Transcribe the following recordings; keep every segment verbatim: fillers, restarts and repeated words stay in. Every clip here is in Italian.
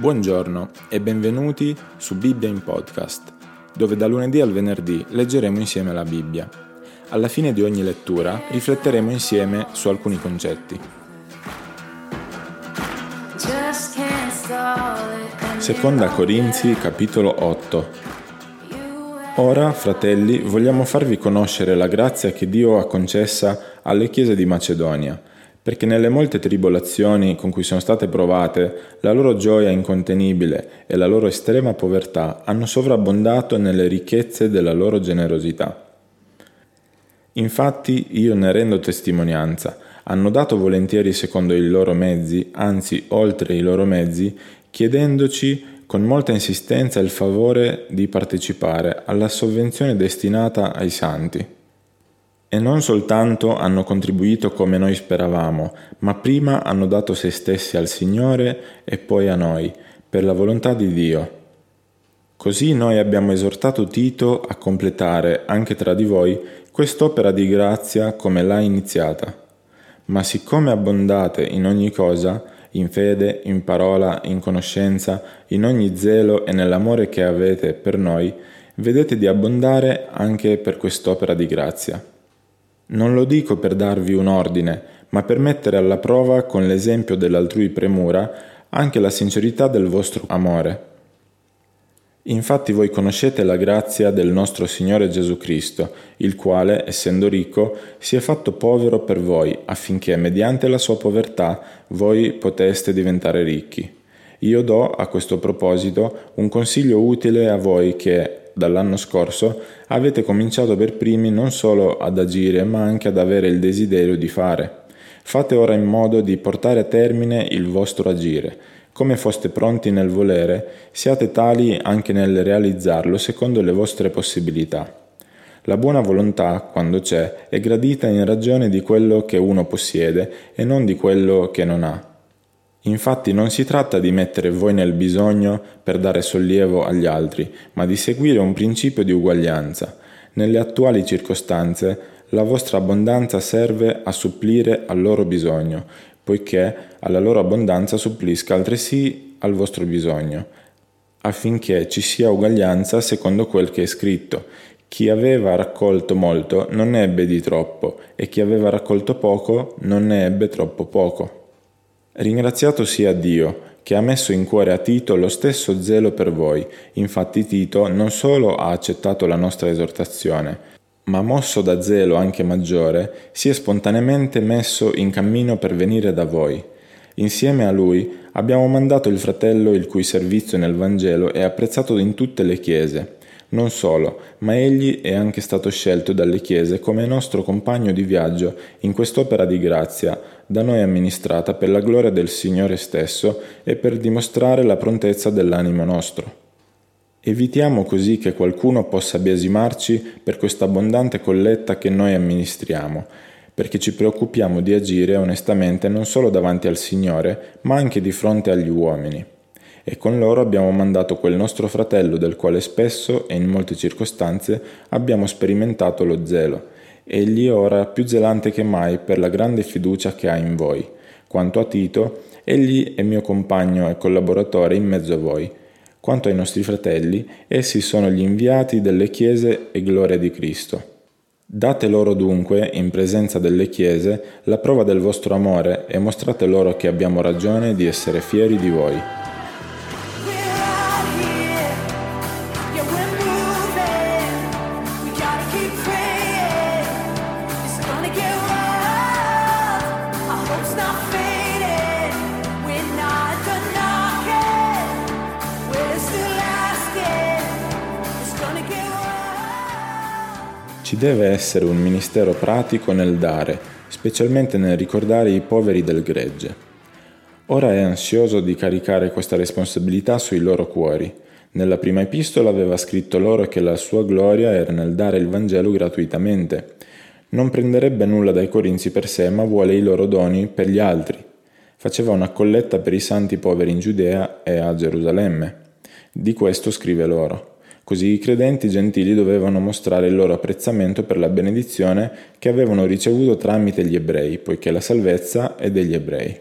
Buongiorno e benvenuti su Bibbia in Podcast, dove da lunedì al venerdì leggeremo insieme la Bibbia. Alla fine di ogni lettura rifletteremo insieme su alcuni concetti. Seconda Corinzi, capitolo otto. Ora, fratelli, vogliamo farvi conoscere la grazia che Dio ha concessa alle chiese di Macedonia, perché nelle molte tribolazioni con cui sono state provate, la loro gioia incontenibile e la loro estrema povertà hanno sovrabbondato nelle ricchezze della loro generosità. Infatti io ne rendo testimonianza, hanno dato volentieri secondo i loro mezzi, anzi oltre i loro mezzi, chiedendoci con molta insistenza il favore di partecipare alla sovvenzione destinata ai santi. E non soltanto hanno contribuito come noi speravamo, ma prima hanno dato se stessi al Signore e poi a noi, per la volontà di Dio. Così noi abbiamo esortato Tito a completare, anche tra di voi, quest'opera di grazia come l'ha iniziata. Ma siccome abbondate in ogni cosa, in fede, in parola, in conoscenza, in ogni zelo e nell'amore che avete per noi, vedete di abbondare anche per quest'opera di grazia. Non lo dico per darvi un ordine, ma per mettere alla prova con l'esempio dell'altrui premura anche la sincerità del vostro amore. Infatti voi conoscete la grazia del nostro Signore Gesù Cristo, il quale, essendo ricco, si è fatto povero per voi, affinché mediante la sua povertà voi poteste diventare ricchi. Io do, a questo proposito, un consiglio utile a voi che, dall'anno scorso, avete cominciato per primi non solo ad agire, ma anche ad avere il desiderio di fare. Fate ora in modo di portare a termine il vostro agire. Come foste pronti nel volere, siate tali anche nel realizzarlo secondo le vostre possibilità. La buona volontà, quando c'è, è gradita in ragione di quello che uno possiede e non di quello che non ha. Infatti non si tratta di mettere voi nel bisogno per dare sollievo agli altri, ma di seguire un principio di uguaglianza. Nelle attuali circostanze, la vostra abbondanza serve a supplire al loro bisogno, poiché alla loro abbondanza supplisca altresì al vostro bisogno, affinché ci sia uguaglianza secondo quel che è scritto. Chi aveva raccolto molto non ne ebbe di troppo, e chi aveva raccolto poco non ne ebbe troppo poco. Ringraziato sia Dio, che ha messo in cuore a Tito lo stesso zelo per voi. Infatti Tito non solo ha accettato la nostra esortazione, ma mosso da zelo anche maggiore, si è spontaneamente messo in cammino per venire da voi. Insieme a lui abbiamo mandato il fratello il cui servizio nel Vangelo è apprezzato in tutte le chiese. Non solo, ma egli è anche stato scelto dalle chiese come nostro compagno di viaggio in quest'opera di grazia, da noi amministrata per la gloria del Signore stesso e per dimostrare la prontezza dell'animo nostro. Evitiamo così che qualcuno possa biasimarci per questa abbondante colletta che noi amministriamo, perché ci preoccupiamo di agire onestamente non solo davanti al Signore, ma anche di fronte agli uomini. E con loro abbiamo mandato quel nostro fratello del quale spesso e in molte circostanze abbiamo sperimentato lo zelo. Egli ora più zelante che mai per la grande fiducia che ha in voi. Quanto a Tito, egli è mio compagno e collaboratore in mezzo a voi. Quanto ai nostri fratelli, essi sono gli inviati delle chiese e gloria di Cristo. Date loro dunque, in presenza delle chiese, la prova del vostro amore e mostrate loro che abbiamo ragione di essere fieri di voi. Ci deve essere un ministero pratico nel dare, specialmente nel ricordare i poveri del gregge. Ora è ansioso di caricare questa responsabilità sui loro cuori. Nella prima epistola aveva scritto loro che la sua gloria era nel dare il Vangelo gratuitamente. Non prenderebbe nulla dai Corinzi per sé, ma vuole i loro doni per gli altri. Faceva una colletta per i santi poveri in Giudea e a Gerusalemme. Di questo scrive loro. Così i credenti gentili dovevano mostrare il loro apprezzamento per la benedizione che avevano ricevuto tramite gli ebrei, poiché la salvezza è degli ebrei.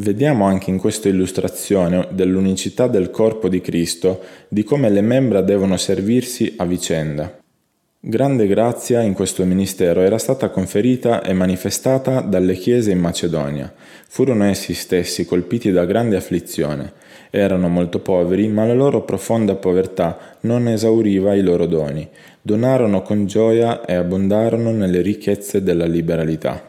Vediamo anche in questa illustrazione dell'unicità del corpo di Cristo di come le membra devono servirsi a vicenda. Grande grazia in questo ministero era stata conferita e manifestata dalle chiese in Macedonia. Furono essi stessi colpiti da grande afflizione. Erano molto poveri, ma la loro profonda povertà non esauriva i loro doni. Donarono con gioia e abbondarono nelle ricchezze della liberalità.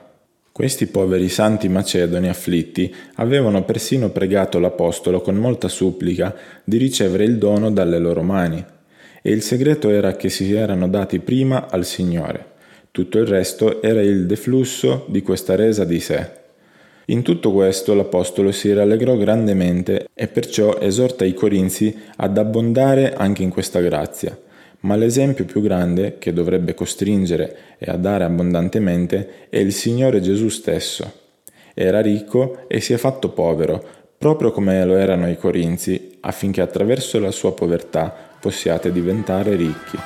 Questi poveri santi macedoni afflitti avevano persino pregato l'Apostolo con molta supplica di ricevere il dono dalle loro mani. E il segreto era che si erano dati prima al Signore. Tutto il resto era il deflusso di questa resa di sé. In tutto questo l'Apostolo si rallegrò grandemente e perciò esorta i Corinzi ad abbondare anche in questa grazia. Ma l'esempio più grande, che dovrebbe costringere e a dare abbondantemente, è il Signore Gesù stesso. Era ricco e si è fatto povero, proprio come lo erano i Corinzi, affinché attraverso la sua povertà possiate diventare ricchi.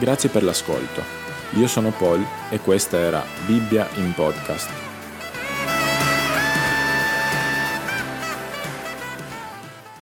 Grazie per l'ascolto. Io sono Paul e questa era Bibbia in Podcast.